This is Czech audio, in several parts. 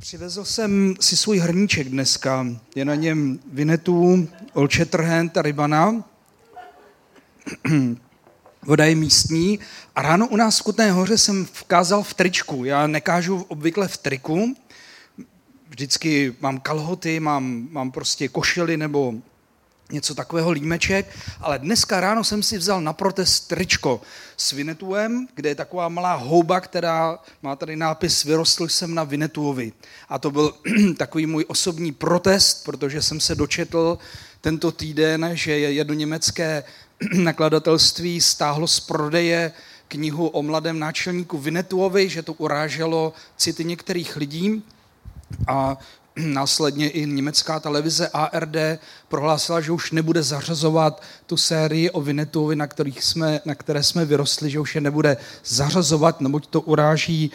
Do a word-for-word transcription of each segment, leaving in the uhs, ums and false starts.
Přivezl jsem si svůj hrníček dneska. Je na něm Vinnetou, Old Shatterhand a rybana. Voda je místní. A ráno u nás v Kutné Hoře jsem kázal v tričku. Já nekážu obvykle v triku. Vždycky mám kalhoty, mám, mám prostě košili nebo něco takového, límeček, ale dneska ráno jsem si vzal na protest tričko s Vinnetouem, kde je taková malá houba, která má tady nápis Vyrostl jsem na Vinnetouovi. A to byl takový můj osobní protest, protože jsem se dočetl tento týden, že jedno německé nakladatelství stáhlo z prodeje knihu o mladém náčelníku Vinnetouovi, že to uráželo city některých lidí. A následně i německá televize A R D prohlásila, že už nebude zařazovat tu sérii o Vinnetouovi, na, jsme, na které jsme vyrostli, že už je nebude zařazovat, neboť to uráží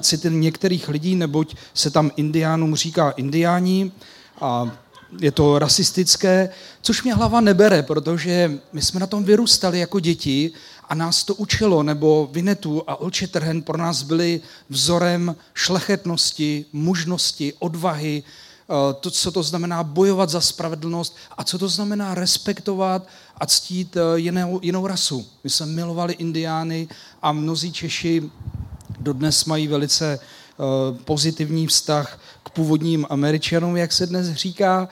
city některých lidí, neboť se tam indiánům říká indiáni a je to rasistické, což mě hlava nebere, protože my jsme na tom vyrůstali jako děti a nás to učilo, nebo Vinnetou a Old Shatterhand pro nás byli vzorem šlechetnosti, mužnosti, odvahy, to, co to znamená bojovat za spravedlnost a co to znamená respektovat a ctít jinou, jinou rasu. My jsme milovali indiány a mnozí Češi dodnes mají velice pozitivní vztah k původním Američanům, jak se dnes říká,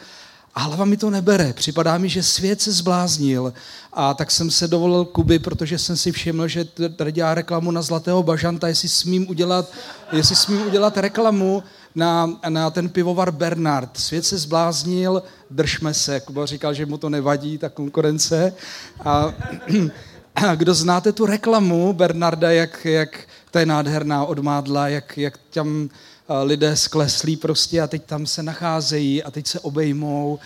a hlava mi to nebere. Připadá mi, že svět se zbláznil. A tak jsem se dovolil Kuby, protože jsem si všiml, že tady dělá reklamu na Zlatého Bažanta, jestli smím udělat, jestli smím udělat reklamu na, na ten pivovar Bernard. Svět se zbláznil, držme se. Kuba říkal, že mu to nevadí, ta konkurence. A, a kdo znáte tu reklamu Bernarda, jak, jak ta je nádherná odmádla, jak, jak tam lidé skleslí prostě a teď tam se nacházejí a teď se obejmou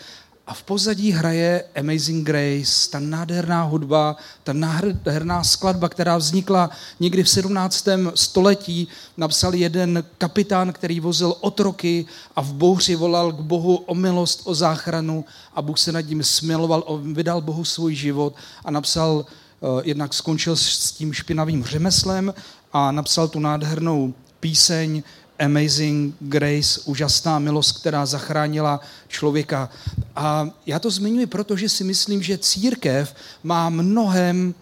a v pozadí hraje Amazing Grace, ta nádherná hudba, ta nádherná skladba, která vznikla někdy v sedmnáctém století, napsal jeden kapitán, který vozil otroky a v bouři volal k Bohu o milost, o záchranu a Bůh se nad ním smiloval, vydal Bohu svůj život a napsal, jednak skončil s tím špinavým řemeslem a napsal tu nádhernou píseň Amazing Grace, úžasná milost, která zachránila člověka. A já to zmiňuji, protože si myslím, že církev má mnohem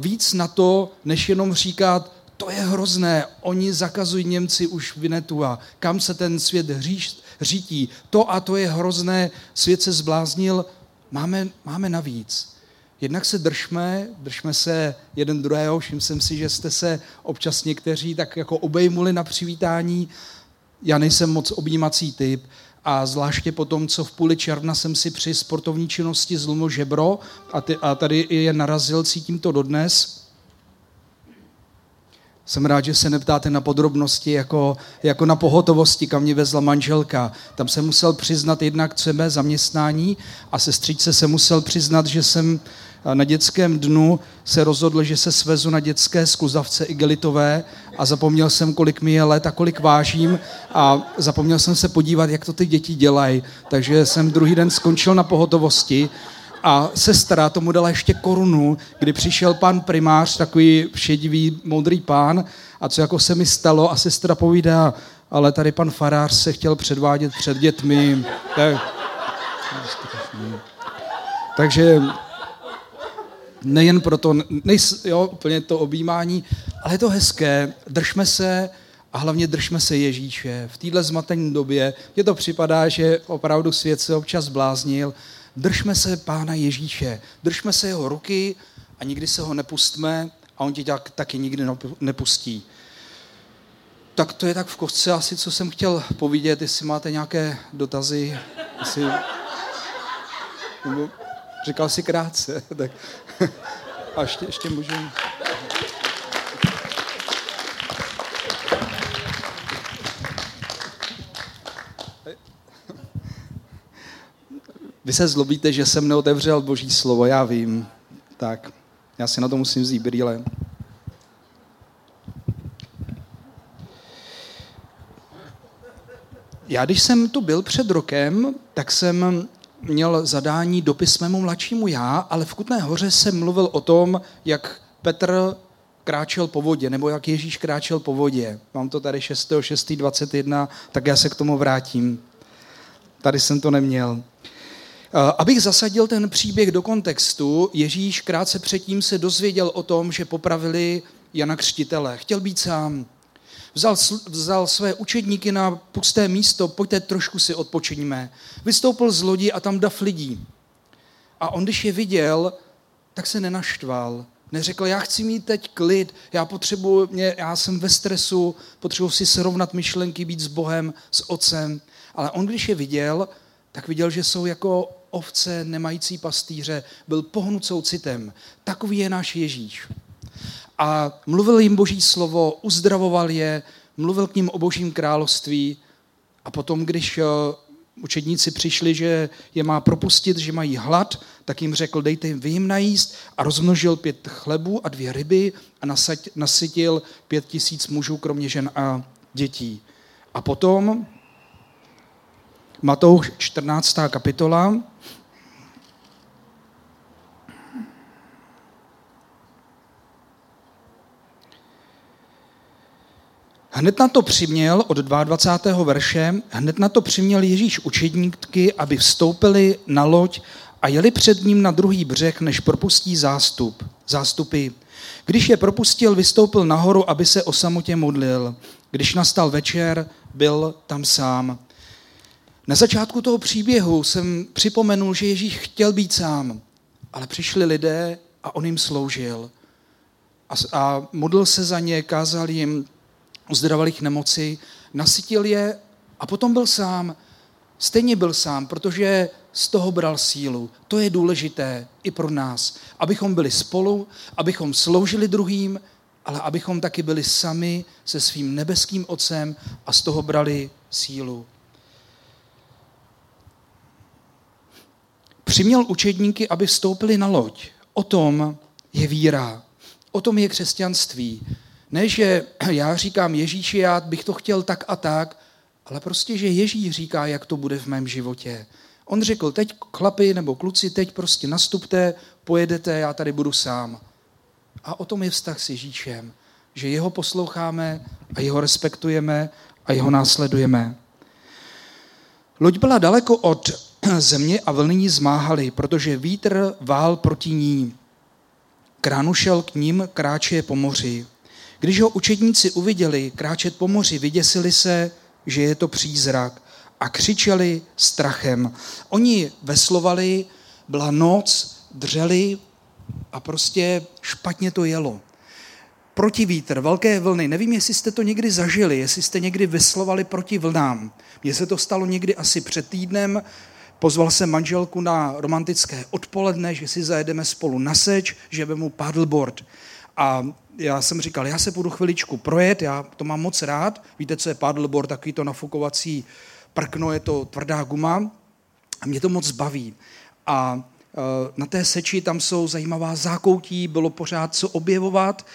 víc na to, než jenom říkat, to je hrozné, oni zakazují Němci už Vinnetua, kam se ten svět hříš, řítí, to a to je hrozné, svět se zbláznil, máme, máme navíc. Jednak se držme, držme se jeden druhého, všiml jsem si, že jste se občas někteří tak jako obejmuli na přivítání. Já nejsem moc objímací typ a zvláště po tom, co v půli června jsem si při sportovní činnosti zlomil žebro a, ty, a tady je narazil, cítím to dodnes. Jsem rád, že se neptáte na podrobnosti, jako, jako na pohotovosti, kam mě vezla manželka. Tam jsem musel přiznat jednak sebe zaměstnání a sestřičce se musel přiznat, že jsem na dětském dnu se rozhodl, že se svezu na dětské skluzavce igelitové a zapomněl jsem, kolik mi je let a kolik vážím a zapomněl jsem se podívat, jak to ty děti dělají. Takže jsem druhý den skončil na pohotovosti. A sestra tomu dala ještě korunu, kdy přišel pan primář, takový šedivý, moudrý pán, a co jako se mi stalo, a sestra povídá, ale tady pan farář se chtěl předvádět před dětmi. Tak. Takže nejen proto, nejs, jo, úplně to objímání, ale je to hezké, držme se, a hlavně držme se Ježíše. V této zmatené době mně to připadá, že opravdu svět se občas bláznil. Držme se Pána Ježíše, držme se jeho ruky a nikdy se ho nepustme a on tě tak, taky nikdy nepustí. Tak to je tak v kostce asi, co jsem chtěl povídět, jestli máte nějaké dotazy. Jestli... Říkal si krátce, tak a ještě, ještě můžeme... Vy se zlobíte, že jsem neotevřel Boží slovo, já vím. Tak, já si na to musím vzít brýle. Já když jsem tu byl před rokem, tak jsem měl zadání dopis mému mladšímu já, ale v Kutné Hoře jsem mluvil o tom, jak Petr kráčel po vodě, nebo jak Ježíš kráčel po vodě. Mám to tady šestého šestého dvacet jedna, tak já se k tomu vrátím. Tady jsem to neměl. Abych zasadil ten příběh do kontextu, Ježíš krátce předtím se dozvěděl o tom, že popravili Jana Křtitele. Chtěl být sám. Vzal, vzal své učedníky na pusté místo, pojďte trošku si odpočiníme. Vystoupil z lodi a tam dav lidí. A on, když je viděl, tak se nenaštval. Neřekl, já chci mít teď klid, já potřebuji, mě, já jsem ve stresu, potřebuji si srovnat myšlenky, být s Bohem, s Otcem. Ale on, když je viděl, tak viděl, že jsou jako ovce nemající pastýře, byl pohnut soucitem. Takový je náš Ježíš. A mluvil jim Boží slovo, uzdravoval je, mluvil k nim o Božím království. A potom, když učedníci přišli, že je má propustit, že mají hlad, tak jim řekl, dejte jim, vy jim najíst, a rozmnožil pět chlebů a dvě ryby a nasytil pět tisíc mužů, kromě žen a dětí. A potom Matouš čtrnáctá kapitola. Hned na to přiměl, od dvacátého druhého verše, hned na to přiměl Ježíš učedníky, aby vstoupili na loď a jeli před ním na druhý břeh, než propustí zástup, zástupy. Když je propustil, vystoupil nahoru, aby se o samotě modlil. Když nastal večer, byl tam sám. Na začátku toho příběhu jsem připomenul, že Ježíš chtěl být sám, ale přišli lidé a on jim sloužil. A, a modlil se za ně, kázal jim, uzdravoval jich nemoci, nasytil je a potom byl sám. Stejně byl sám, protože z toho bral sílu. To je důležité i pro nás, abychom byli spolu, abychom sloužili druhým, ale abychom taky byli sami se svým nebeským Otcem a z toho brali sílu. Přiměl učedníky, aby vstoupili na loď. O tom je víra, o tom je křesťanství. Ne, že já říkám Ježíši, já bych to chtěl tak a tak, ale prostě, že Ježíš říká, jak to bude v mém životě. On řekl, teď chlapi nebo kluci, teď prostě nastupte, pojedete, já tady budu sám. A o tom je vztah s Ježíšem, že jeho posloucháme a jeho respektujeme a jeho následujeme. Loď byla daleko od země a vlny ji zmáhaly, protože vítr vál proti ní. Kránu šel k ním kráče po moři. Když ho učedníci uviděli kráčet po moři, vyděsili se, že je to přízrak a křičeli strachem. Oni veslovali, byla noc, dřeli a prostě špatně to jelo. Protivítr, velké vlny, nevím, jestli jste to někdy zažili, jestli jste někdy veslovali proti vlnám. Mně se to stalo někdy asi před týdnem, pozval jsem manželku na romantické odpoledne, že si zajedeme spolu na seč, že by mu paddleboard. A já jsem říkal, já se půjdu chviličku projet, já to mám moc rád. Víte, co je paddleboard, takový to nafukovací prkno, je to tvrdá guma. A mě to moc baví. A na té seči tam jsou zajímavá zákoutí, bylo pořád co objevovat.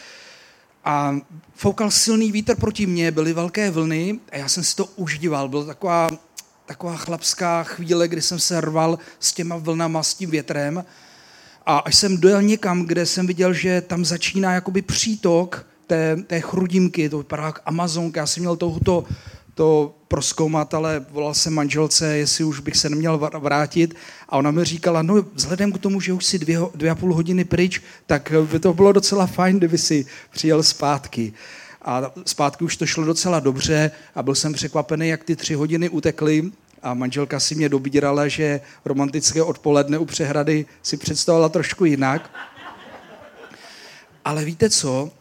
A foukal silný vítr proti mně, byly velké vlny a já jsem si to užíval. Byla taková, taková chlapská chvíle, kdy jsem se rval s těma vlnama, s tím větrem. A až jsem dojel někam, kde jsem viděl, že tam začíná jakoby přítok té, té Chrudimky, to vypadá jak Amazonka. Já jsem měl touhu to, to prozkoumat, ale volal jsem manželce, jestli už bych se neměl vrátit. A ona mi říkala, no vzhledem k tomu, že už si dvě, dvě a půl hodiny pryč, tak by to bylo docela fajn, kdyby si přijel zpátky. A zpátky už to šlo docela dobře a byl jsem překvapený, jak ty tři hodiny utekly. A manželka si mě dobírala, že romantické odpoledne u přehrady si představovala trošku jinak. Ale víte co,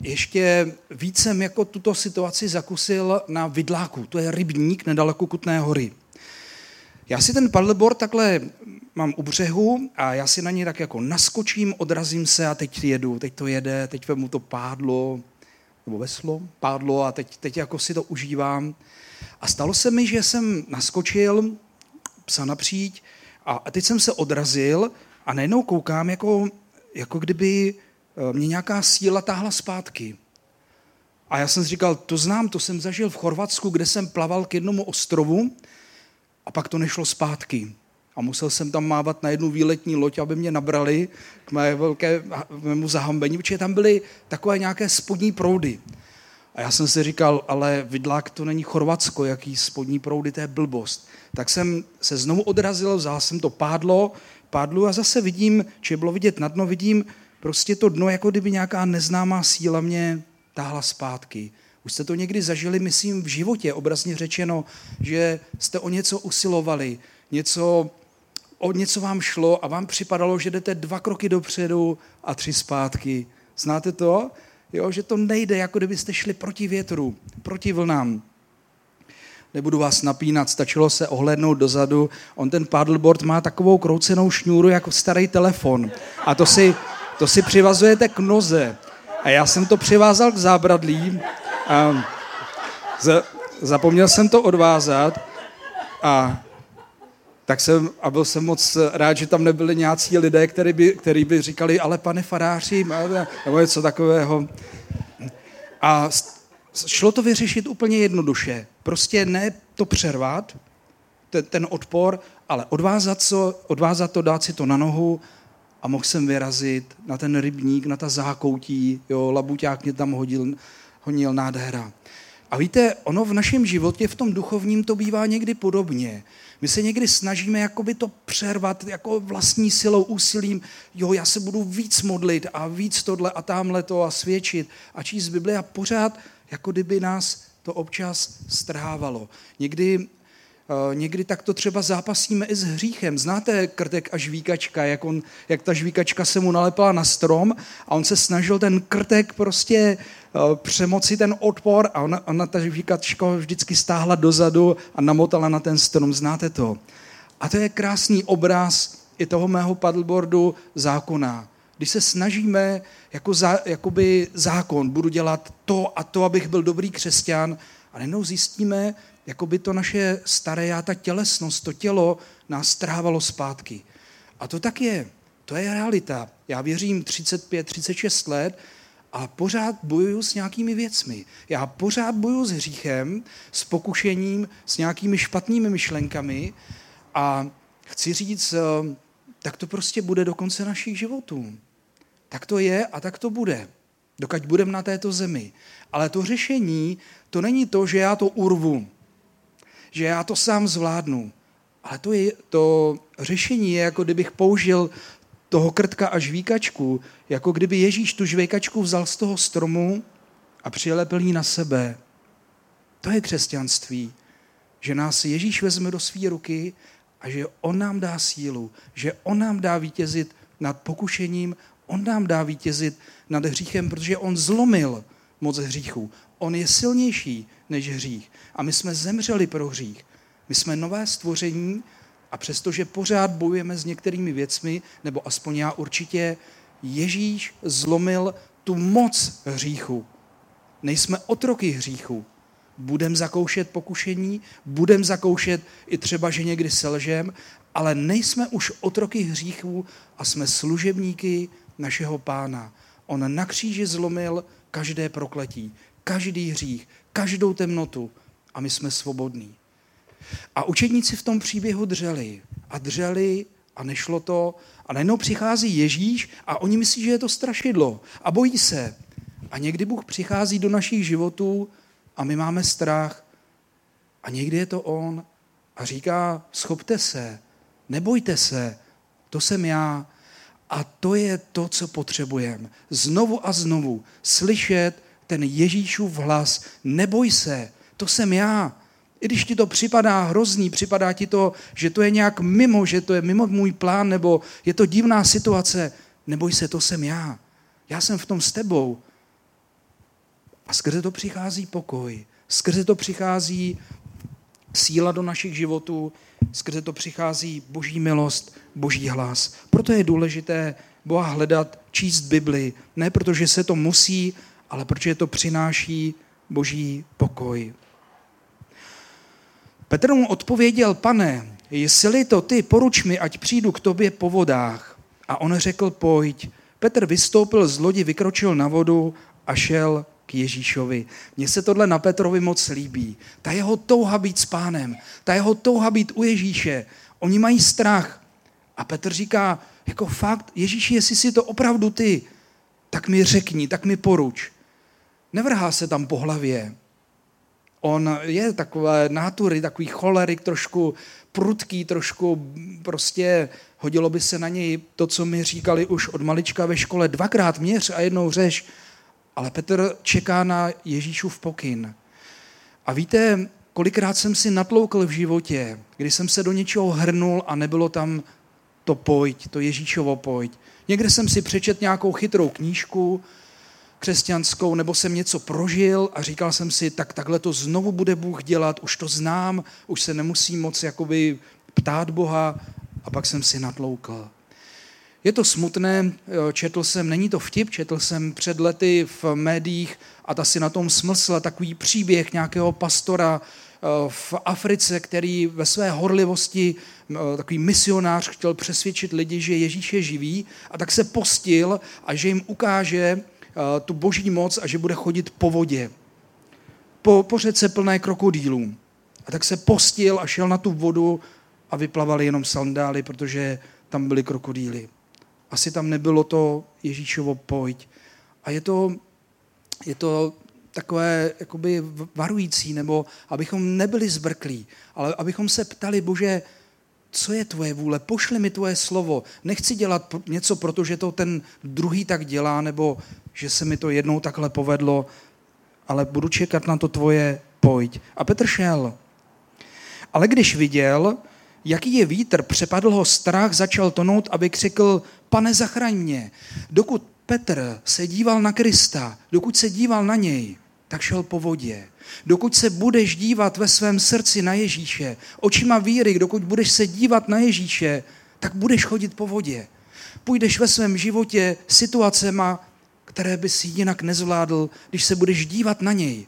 ještě víc jsem jako tuto situaci zakusil na Vidláku, to je rybník nedaleko Kutné Hory. Já si ten paddleboard takhle mám u břehu a já si na něj tak jako naskočím, odrazím se a teď jedu, teď to jede, teď vemu to pádlo, nebo veslo, pádlo a teď, teď jako si to užívám. A stalo se mi, že jsem naskočil psa napříč a teď jsem se odrazil a najednou koukám, jako, jako kdyby mě nějaká síla táhla zpátky. A já jsem si říkal, to znám, to jsem zažil v Chorvatsku, kde jsem plaval k jednomu ostrovu a pak to nešlo zpátky. A musel jsem tam mávat na jednu výletní loď, aby mě nabrali k mé velké, mému zahambení, protože tam byly takové nějaké spodní proudy. A já jsem si říkal, ale vidlák, to není Chorvatsko, jaký spodní proudy, to je blbost. Tak jsem se znovu odrazil, vzal jsem to pádlo, pádlu a zase vidím, či bylo vidět na dno, vidím prostě to dno, jako kdyby nějaká neznámá síla mě táhla zpátky. Už jste to někdy zažili, myslím, v životě, obrazně řečeno, že jste o něco usilovali, něco, o něco vám šlo a vám připadalo, že jdete dva kroky dopředu a tři zpátky. Znáte to? Jo, že to nejde, jako kdybyste šli proti větru, proti vlnám. Nebudu vás napínat, stačilo se ohlédnout dozadu. On ten paddleboard má takovou kroucenou šňůru jako starý telefon. A to si, to si přivazujete k noze. A já jsem to přivázal k zábradlí. A za, zapomněl jsem to odvázat. A tak jsem, a byl jsem moc rád, že tam nebyli nějací lidé, který by, který by říkali, ale pane faráři, nebo něco takového. A šlo to vyřešit úplně jednoduše. Prostě ne to přervat, ten, ten odpor, ale odvázat, co, odvázat to, dát si to na nohu a mohl jsem vyrazit na ten rybník, na ta zákoutí, jo, labuťák mě tam hodil, honil nádhera. A víte, ono v našem životě, v tom duchovním, to bývá někdy podobně. My se někdy snažíme jakoby to přervat jako vlastní silou, úsilím. Jo, já se budu víc modlit a víc tohle a tamhle to a svědčit a číst Bibli a pořád, jako kdyby nás to občas strhávalo. Někdy, někdy tak to třeba zápasíme i s hříchem. Znáte krtek a žvíkačka, jak, on, jak ta žvíkačka se mu nalepila na strom a on se snažil ten krtek prostě přemoci ten odpor a ona, ona ta žvíkačka vždycky stáhla dozadu a namotala na ten strom. Znáte to? A to je krásný obraz i toho mého paddleboardu zákona. Když se snažíme, jako za, jakoby zákon, budu dělat to a to, abych byl dobrý křesťan, a najednou zjistíme, jakoby to naše staré já, ta tělesnost, to tělo nás strhávalo zpátky. A to tak je. To je realita. Já věřím třicet pět, třicet šest let a pořád bojuju s nějakými věcmi. Já pořád bojuju s hříchem, s pokušením, s nějakými špatnými myšlenkami a chci říct, tak to prostě bude do konce našich životů. Tak to je a tak to bude, dokud budeme na této zemi. Ale to řešení, to není to, že já to urvu, že já to sám zvládnu. Ale to, je, to řešení je, jako kdybych použil toho krtka a žvíkačku, jako kdyby Ježíš tu žvíkačku vzal z toho stromu a přilepil ji na sebe. To je křesťanství, že nás Ježíš vezme do své ruky a že on nám dá sílu, že on nám dá vítězit nad pokušením, on nám dá vítězit nad hříchem, protože on zlomil moc hříchů. On je silnější než hřích. A my jsme zemřeli pro hřích. My jsme nové stvoření a přestože pořád bojujeme s některými věcmi, nebo aspoň já určitě, Ježíš zlomil tu moc hříchu. Nejsme otroky hříchu. Budem zakoušet pokušení, budem zakoušet i třeba, že někdy selžem, ale nejsme už otroky hříchů a jsme služebníky našeho Pána. On na kříži zlomil každé prokletí, každý hřích, každou temnotu a my jsme svobodní. A učedníci v tom příběhu dřeli a dřeli a nešlo to a najednou přichází Ježíš a oni myslí, že je to strašidlo a bojí se. A někdy Bůh přichází do našich životů a my máme strach a někdy je to on a říká, schopte se, nebojte se, to jsem já. A to je to, co potřebujeme. Znovu a znovu slyšet ten Ježíšův hlas, neboj se, to jsem já. I když ti to připadá hrozný, připadá ti to, že to je nějak mimo, že to je mimo můj plán, nebo je to divná situace, neboj se, to jsem já. Já jsem v tom s tebou. A skrze to přichází pokoj, skrze to přichází síla do našich životů, skrze to přichází boží milost, boží hlas. Proto je důležité Boha hledat, číst Bibli, ne protože se to musí, ale protože to přináší boží pokoj. Petr mu odpověděl, pane, jestli to ty, poruč mi, ať přijdu k tobě po vodách. A on řekl, pojď. Petr vystoupil z lodi, vykročil na vodu a šel k Ježíšovi. Mně se tohle na Petrovi moc líbí. Ta jeho touha být s Pánem, ta jeho touha být u Ježíše. Oni mají strach. A Petr říká, jako fakt, Ježíši, jestli jsi to opravdu ty, tak mi řekni, tak mi poruč. Nevrhá se tam po hlavě. On je takové nátury, takový cholerik, trošku prudký, trošku prostě hodilo by se na něj to, co mi říkali už od malička ve škole, dvakrát měř a jednou řeš. Ale Petr čeká na Ježíšův pokyn. A víte, kolikrát jsem si natloukl v životě, kdy jsem se do něčeho hrnul a nebylo tam to pojď, to Ježíšovo pojď. Někde jsem si přečet nějakou chytrou knížku křesťanskou, nebo jsem něco prožil a říkal jsem si, tak takhle to znovu bude Bůh dělat, už to znám, už se nemusím moc jakoby ptát Boha, a pak jsem si natloukl. Je to smutné, četl jsem, není to vtip, četl jsem před lety v médiích a ta si na tom smlsla takový příběh nějakého pastora v Africe, který ve své horlivosti, takový misionář, chtěl přesvědčit lidi, že Ježíš je živý, a tak se postil a že jim ukáže tu boží moc a že bude chodit po vodě. Po, po řece plné krokodýlů. A tak se postil a šel na tu vodu a vyplavali jenom sandály, protože tam byly krokodýly. Asi tam nebylo to Ježíšovo pojď. A je to, je to takové jakoby varující, nebo abychom nebyli zbrklí, ale abychom se ptali, Bože, co je tvoje vůle, pošli mi tvoje slovo. Nechci dělat něco, protože to ten druhý tak dělá, nebo že se mi to jednou takhle povedlo, ale budu čekat na to tvoje pojď. A Petr šel. Ale když viděl, jaký je vítr, přepadl ho strach, začal tonout a vykřikl, Pane, zachraň mě. Dokud Petr se díval na Krista, dokud se díval na něj, tak šel po vodě. Dokud se budeš dívat ve svém srdci na Ježíše, očima víry, dokud budeš se dívat na Ježíše, tak budeš chodit po vodě. Půjdeš ve svém životě situacema, které bys jinak nezvládl, když se budeš dívat na něj.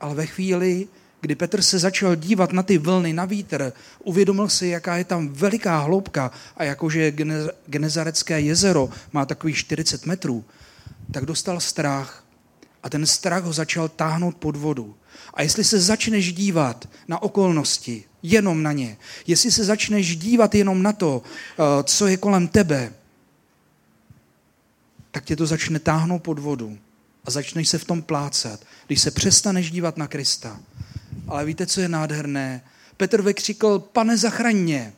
Ale ve chvíli, kdy Petr se začal dívat na ty vlny, na vítr, uvědomil si, jaká je tam veliká hloubka a jakože Genezarecké jezero má takových čtyřicet metrů, tak dostal strach. A ten strach ho začal táhnout pod vodu. A jestli se začneš dívat na okolnosti, jenom na ně, jestli se začneš dívat jenom na to, co je kolem tebe, tak tě to začne táhnout pod vodu a začneš se v tom plácat, když se přestaneš dívat na Krista. Ale víte, co je nádherné? Petr vykřikl, Pane, zachraň mě.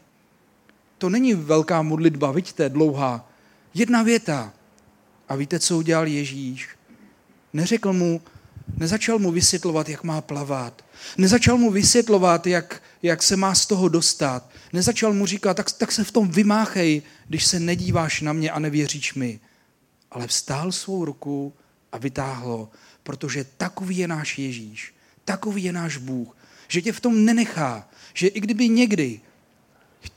To není velká modlitba, vidíte, dlouhá. Jedna věta. A víte, co udělal Ježíš? Neřekl mu, nezačal mu vysvětlovat, jak má plavat. Nezačal mu vysvětlovat, jak, jak se má z toho dostat. Nezačal mu říkat, tak, tak se v tom vymáchej, když se nedíváš na mě a nevěříš mi. Ale vstal svou ruku a vytáhlo, protože takový je náš Ježíš, takový je náš Bůh, že tě v tom nenechá, že i kdyby někdy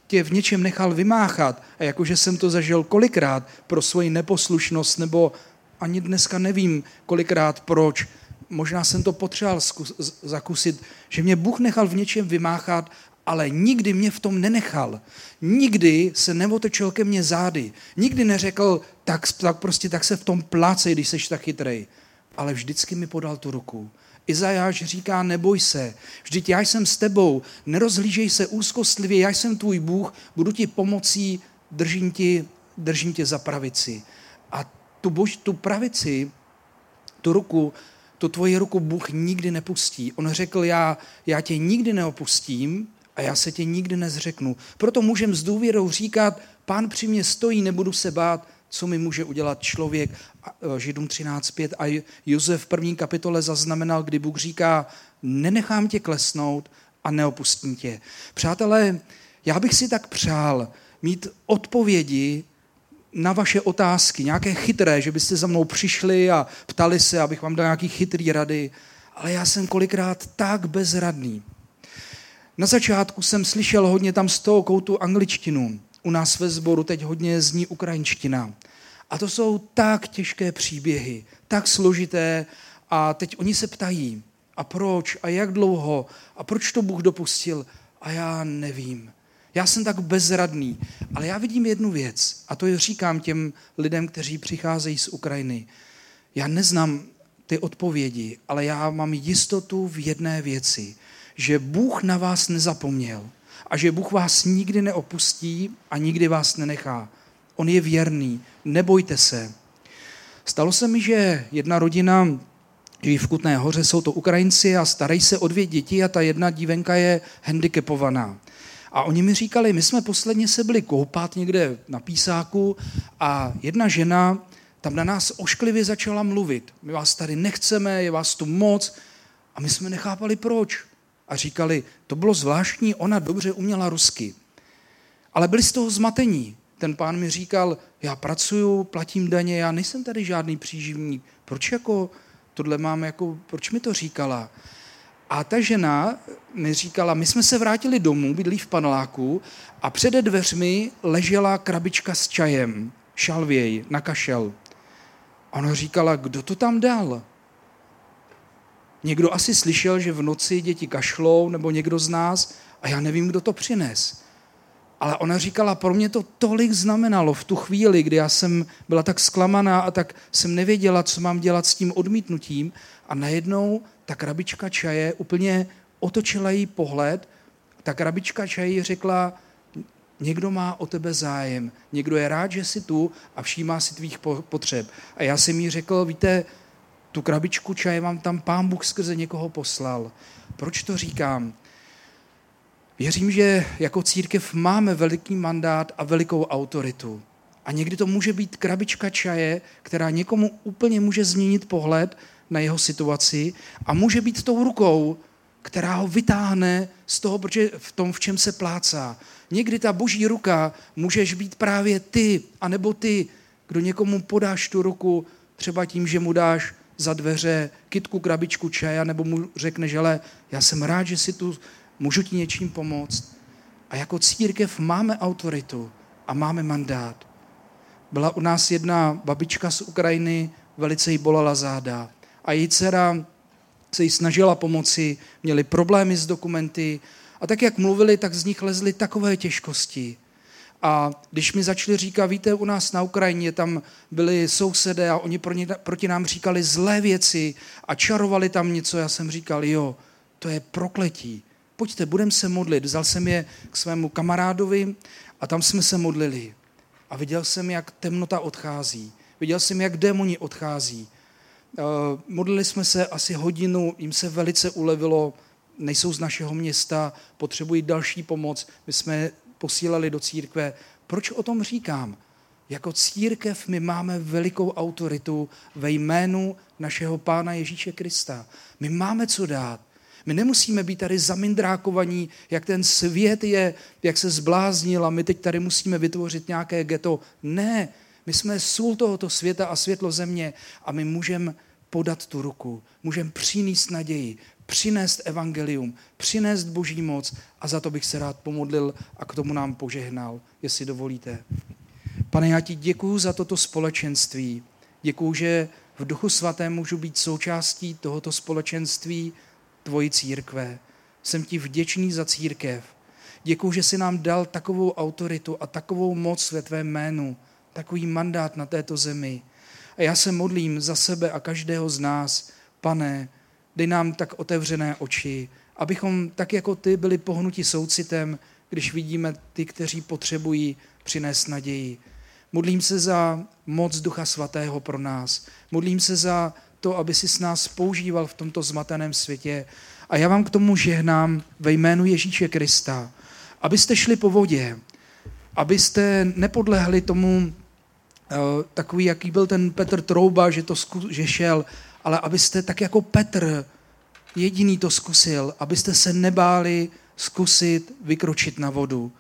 tě v něčem nechal vymáchat, a jakože jsem to zažil kolikrát pro svoji neposlušnost, nebo ani dneska nevím, kolikrát, proč. Možná jsem to potřeboval zkus, zakusit, že mě Bůh nechal v něčem vymáchat, ale nikdy mě v tom nenechal. Nikdy se neotočil ke mně zády. Nikdy neřekl, tak, tak prostě tak se v tom plácej, když seš tak chytrej. Ale vždycky mi podal tu ruku. Izajáš říká, neboj se, vždyť já jsem s tebou, nerozhlížej se úzkostlivě, já jsem tvůj Bůh, budu ti pomocí, držím ti, držím tě za pravici. A Tu, bož, tu pravici, tu ruku, tu tvoji ruku Bůh nikdy nepustí. On řekl, já, já tě nikdy neopustím a já se tě nikdy nezřeknu. Proto můžem s důvěrou říkat, Pán při mě stojí, nebudu se bát, co mi může udělat člověk. Židům třináct pět a Josef v první kapitole zaznamenal, kdy Bůh říká, nenechám tě klesnout a neopustím tě. Přátelé, já bych si tak přál mít odpovědi na vaše otázky, nějaké chytré, že byste za mnou přišli a ptali se, abych vám dal nějaký chytrý rady, ale já jsem kolikrát tak bezradný. Na začátku jsem slyšel hodně tam z toho koutu angličtinu. U nás ve sboru teď hodně zní ukrajinština. A to jsou tak těžké příběhy, tak složité, a teď oni se ptají, a proč, a jak dlouho, a proč to Bůh dopustil, a já nevím. Já jsem tak bezradný, ale já vidím jednu věc, a to říkám těm lidem, kteří přicházejí z Ukrajiny. Já neznám ty odpovědi, ale já mám jistotu v jedné věci, že Bůh na vás nezapomněl a že Bůh vás nikdy neopustí a nikdy vás nenechá. On je věrný, nebojte se. Stalo se mi, že jedna rodina žijí v Kutné Hoře, jsou to Ukrajinci a starají se o dvě děti a ta jedna dívenka je handicapovaná. A oni mi říkali, my jsme posledně se byli koupat někde na Písáku a jedna žena tam na nás ošklivě začala mluvit. My vás tady nechceme, je vás tu moc. A my jsme nechápali proč. A říkali, to bylo zvláštní, ona dobře uměla rusky. Ale byli z toho zmatení. Ten pán mi říkal, já pracuju, platím daně, já nejsem tady žádný příživník. Proč jako tohle mám, jako, proč mi to říkala? A ta žena mi říkala, my jsme se vrátili domů, bydlí v paneláku a přede dveřmi ležela krabička s čajem, šalvěj, na kašel. A ona říkala, kdo to tam dal? Někdo asi slyšel, že v noci děti kašlou, nebo někdo z nás, a já nevím, kdo to přines. Ale ona říkala, pro mě to tolik znamenalo v tu chvíli, kdy já jsem byla tak zklamaná a tak jsem nevěděla, co mám dělat s tím odmítnutím. A najednou ta krabička čaje úplně otočila jí pohled. Ta krabička čaje jí řekla, někdo má o tebe zájem, někdo je rád, že jsi tu a všímá si tvých potřeb. A já jsem jí řekl, víte, tu krabičku čaje vám tam Pán Bůh skrze někoho poslal. Proč to říkám? Věřím, že jako církev máme veliký mandát a velikou autoritu. A někdy to může být krabička čaje, která někomu úplně může změnit pohled na jeho situaci a může být tou rukou, která ho vytáhne z toho, protože v tom, v čem se plácá. Někdy ta boží ruka můžeš být právě ty, anebo ty, kdo někomu podáš tu ruku, třeba tím, že mu dáš za dveře kytku, krabičku čaje, nebo mu řekneš, hele, já jsem rád, že si tu, můžu ti něčím pomoct. A jako církev máme autoritu a máme mandát. Byla u nás jedna babička z Ukrajiny, velice jí bolela záda. A její dcera se jí snažila pomoci, měli problémy s dokumenty. A tak, jak mluvili, tak z nich lezly takové těžkosti. A když mi začali říkat, víte, u nás na Ukrajině tam byli sousedé a oni proti nám říkali zlé věci a čarovali tam něco, já jsem říkal, jo, to je prokletí. Pojďte, budeme se modlit. Vzal jsem je k svému kamarádovi a tam jsme se modlili. A viděl jsem, jak temnota odchází. Viděl jsem, jak démoni odchází. Modlili jsme se asi hodinu, jim se velice ulevilo, nejsou z našeho města, potřebují další pomoc, my jsme posílali do církve. Proč o tom říkám? Jako církev my máme velikou autoritu ve jménu našeho Pána Ježíše Krista. My máme co dát. My nemusíme být tady zamindrákovaní, jak ten svět je, jak se zbláznil a my teď tady musíme vytvořit nějaké ghetto. Ne, my jsme sůl tohoto světa a světlo země a my můžeme podat tu ruku, můžeme přinést naději, přinést evangelium, přinést boží moc a za to bych se rád pomodlil a k tomu nám požehnal, jestli dovolíte. Pane, já ti děkuju za toto společenství. Děkuju, že v Duchu Svatém můžu být součástí tohoto společenství tvoji církve. Jsem ti vděčný za církev. Děkuju, že jsi nám dal takovou autoritu a takovou moc ve tvém jménu, takový mandát na této zemi. A já se modlím za sebe a každého z nás, Pane, dej nám tak otevřené oči, abychom tak jako ty byli pohnuti soucitem, když vidíme ty, kteří potřebují přinést naději. Modlím se za moc Ducha Svatého pro nás. Modlím se za to, aby si s nás používal v tomto zmateném světě. A já vám k tomu žehnám ve jménu Ježíše Krista. Abyste šli po vodě, abyste nepodlehli tomu takový, jaký byl ten Petr Trouba, že, to zku, že šel, ale abyste tak jako Petr jediný to zkusil, abyste se nebáli zkusit vykročit na vodu,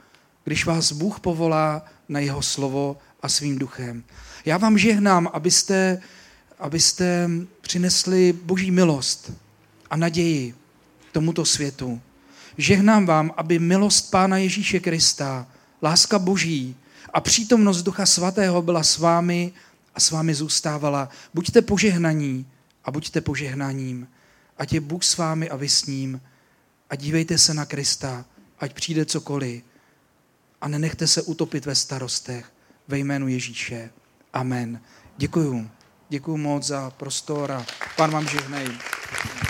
když vás Bůh povolá na jeho slovo a svým duchem. Já vám žehnám, abyste, abyste přinesli boží milost a naději tomuto světu. Žehnám vám, aby milost Pána Ježíše Krista, láska boží a přítomnost Ducha Svatého byla s vámi a s vámi zůstávala. Buďte požehnaní a buďte požehnáním. Ať je Bůh s vámi a vy s ním. A dívejte se na Krista, ať přijde cokoliv. A nenechte se utopit ve starostech. Ve jménu Ježíše. Amen. Děkuju. Děkuju moc za prostor a Pán vám žehnej.